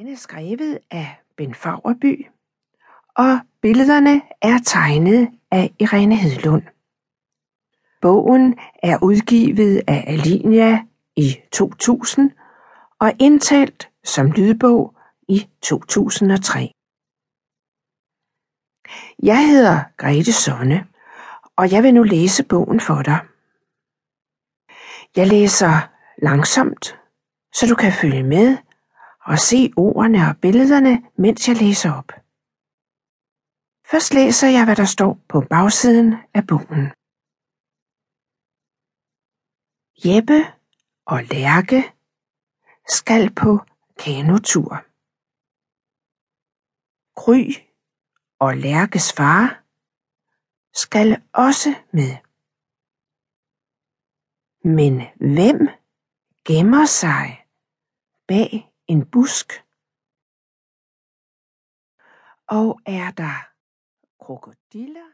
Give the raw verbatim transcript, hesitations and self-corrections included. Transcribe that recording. Den er skrevet af Bent Faurby, og billederne er tegnet af Irene Hedlund. Bogen er udgivet af Alinia i to tusind og indtalt som lydbog i to tusind og tre. Jeg hedder Grete Sønne, og jeg vil nu læse bogen for dig. Jeg læser langsomt, så du kan følge med og se ordene og billederne, mens jeg læser op. Først læser jeg, hvad der står på bagsiden af bogen. Jeppe og Lrke skal på kanotur. Gry og Lrkes far skal også med. Men hvem gemmer sig bag en busk? Og er der krokodiller?